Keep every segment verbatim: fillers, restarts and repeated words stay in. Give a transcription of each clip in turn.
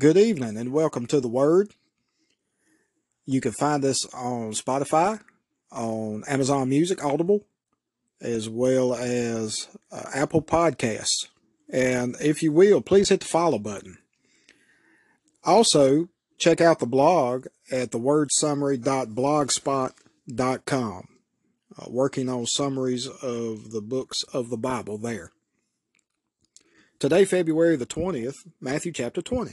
Good evening and welcome to The Word. You can find us on Spotify, on Amazon Music, Audible, as well as uh, Apple Podcasts. And if you will, please hit the follow button. Also, check out the blog at the word summary dot blogspot dot com. Uh, working on summaries of the books of the Bible there. Today, February the twentieth, Matthew chapter twenty.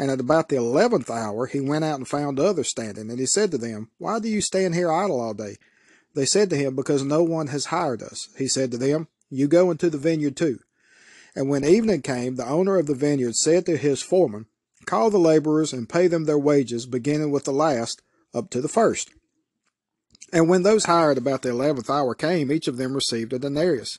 And at about the eleventh hour, he went out and found others standing. And he said to them, Why do you stand here idle all day? They said to him, Because no one has hired us. He said to them, You go into the vineyard too. And when evening came, the owner of the vineyard said to his foreman, Call the laborers and pay them their wages, beginning with the last up to the first. And when those hired about the eleventh hour came, each of them received a denarius.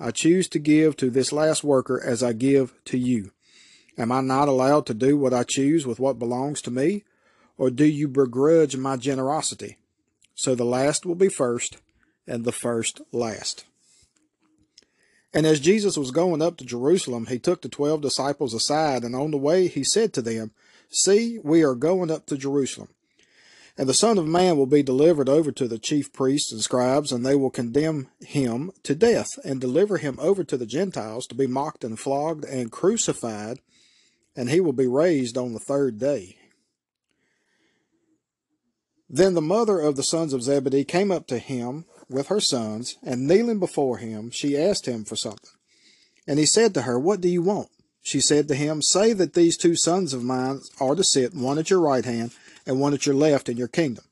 I choose to give to this last worker as I give to you. Am I not allowed to do what I choose with what belongs to me? Or do you begrudge my generosity? So the last will be first, and the first last. And as Jesus was going up to Jerusalem, he took the twelve disciples aside, and on the way he said to them, See, we are going up to Jerusalem. And the Son of Man will be delivered over to the chief priests and scribes, and they will condemn him to death, and deliver him over to the Gentiles to be mocked and flogged and crucified, and he will be raised on the third day. Then the mother of the sons of Zebedee came up to him with her sons, and kneeling before him, she asked him for something. And he said to her, What do you want? She said to him, Say that these two sons of mine are to sit, one at your right hand and one at your left in your kingdom.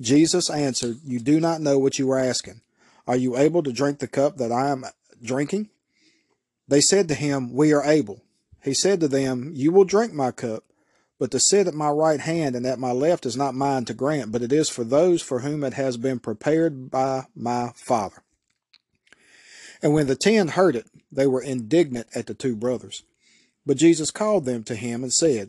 Jesus answered, You do not know what you are asking. Are you able to drink the cup that I am drinking? They said to him, We are able. He said to them, You will drink my cup. But to sit at my right hand and at my left is not mine to grant, but it is for those for whom it has been prepared by my Father. And when the ten heard it, they were indignant at the two brothers. But Jesus called them to him and said,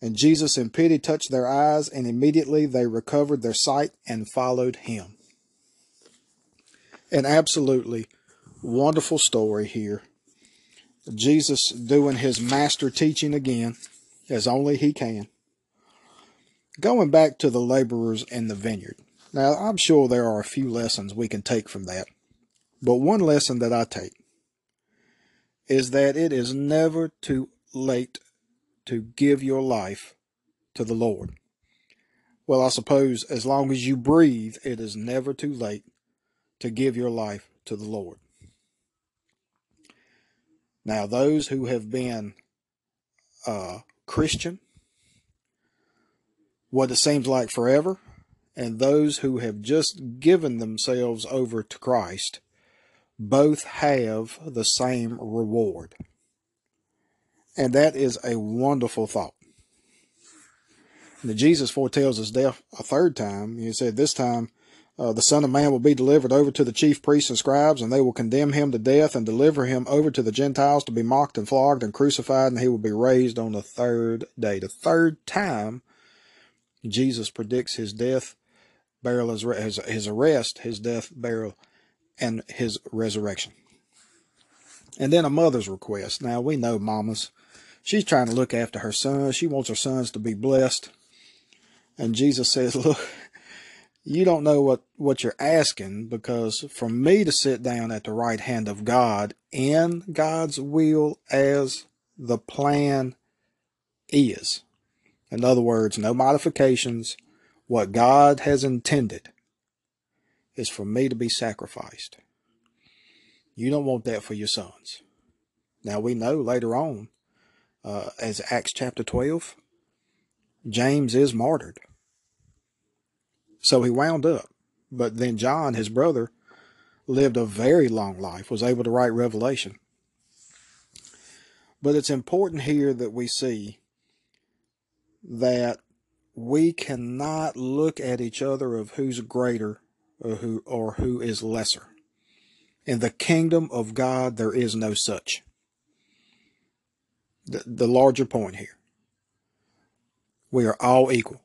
And Jesus in pity touched their eyes, and immediately they recovered their sight and followed him. An absolutely wonderful story here. Jesus doing his master teaching again, as only he can. Going back to the laborers in the vineyard. Now, I'm sure there are a few lessons we can take from that. But one lesson that I take is that it is never too late to give your life to the Lord. Well, I suppose as long as you breathe, it is never too late to give your life to the Lord. Now, those who have been uh, Christian, what it seems like forever, and those who have just given themselves over to Christ, both have the same reward. And that is a wonderful thought. Now, Jesus foretells his death a third time. He said, this time, uh, the Son of Man will be delivered over to the chief priests and scribes, and they will condemn him to death and deliver him over to the Gentiles to be mocked and flogged and crucified, and he will be raised on the third day. The third time, Jesus predicts his death, burial, his, his arrest, his death, burial, and his resurrection. And then a mother's request. Now, we know mamas. She's trying to look after her son. She wants her sons to be blessed. And Jesus says, look, you don't know what, what you're asking, because for me to sit down at the right hand of God in God's will as the plan is. In other words, no modifications. What God has intended is for me to be sacrificed. You don't want that for your sons. Now, we know later on, uh, as Acts chapter twelve, James is martyred. So he wound up. But then John, his brother, lived a very long life, was able to write Revelation. But it's important here that we see that we cannot look at each other of who's greater or who, or who is lesser. In the kingdom of God, there is no such. The, the larger point here. We are all equal.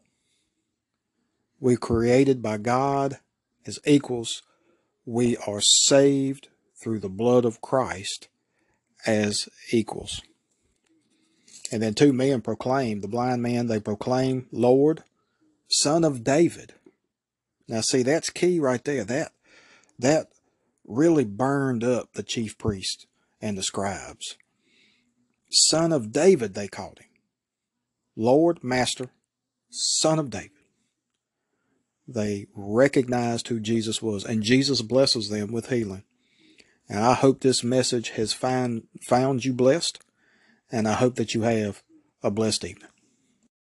We are created by God as equals. We are saved through the blood of Christ as equals. And then two men proclaim, the blind man, they proclaim, Lord, Son of David. Now, see, that's key right there. That, that really burned up the chief priests and the scribes. Son of David, they called him. Lord, Master, Son of David. They recognized who Jesus was, and Jesus blesses them with healing. And I hope this message has find, found you blessed, and I hope that you have a blessed evening.